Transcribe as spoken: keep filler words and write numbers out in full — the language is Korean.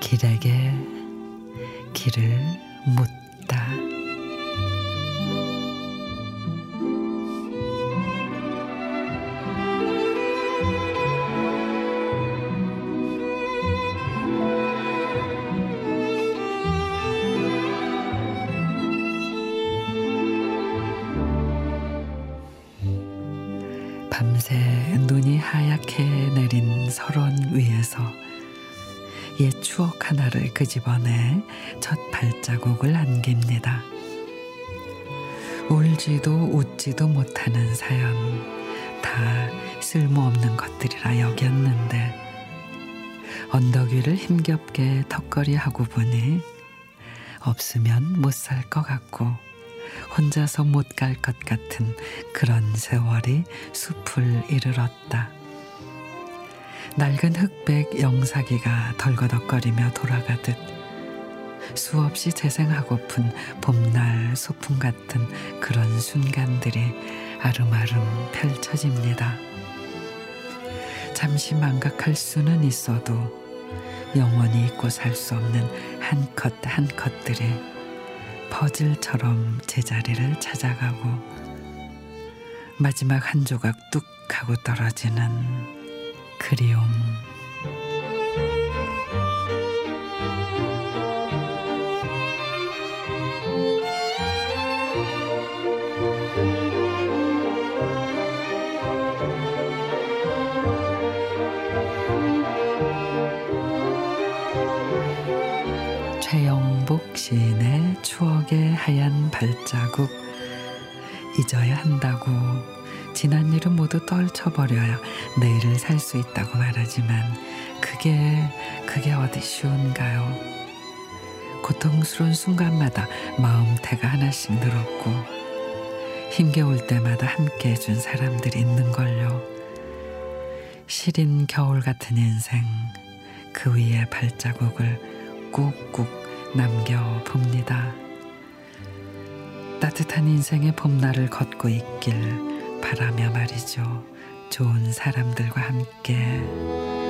길에게 길을 묻다. 밤새 눈이 하얗게 내린 설원 위에서 옛 추억 하나를 끄집어내 첫 발자국을 안깁니다. 울지도 웃지도 못하는 사연, 다 쓸모없는 것들이라 여겼는데 언덕 위를 힘겹게 턱걸이하고 보니 없으면 못 살 것 같고 혼자서 못 갈 것 같은 그런 세월이 숲을 이르렀다. 낡은 흑백 영사기가 덜거덕거리며 돌아가듯 수없이 재생하고픈 봄날 소풍 같은 그런 순간들이 아름아름 펼쳐집니다. 잠시 망각할 수는 있어도 영원히 잊고 살 수 없는 한 컷 한 컷들이 퍼즐처럼 제자리를 찾아가고 마지막 한 조각 뚝 하고 떨어지는 그리움. 최영복 시인의 추억의 하얀 발자국. 잊어야 한다고 지난 일은 모두 떨쳐버려야 내일을 살 수 있다고 말하지만 그게 그게 어디 쉬운가요? 고통스러운 순간마다 마음태가 하나씩 늘었고 힘겨울 때마다 함께 해준 사람들이 있는걸요. 시린 겨울 같은 인생, 그 위에 발자국을 꾹꾹 남겨봅니다. 따뜻한 인생의 봄날을 걷고 있길 바라며 말이죠. 좋은 사람들과 함께.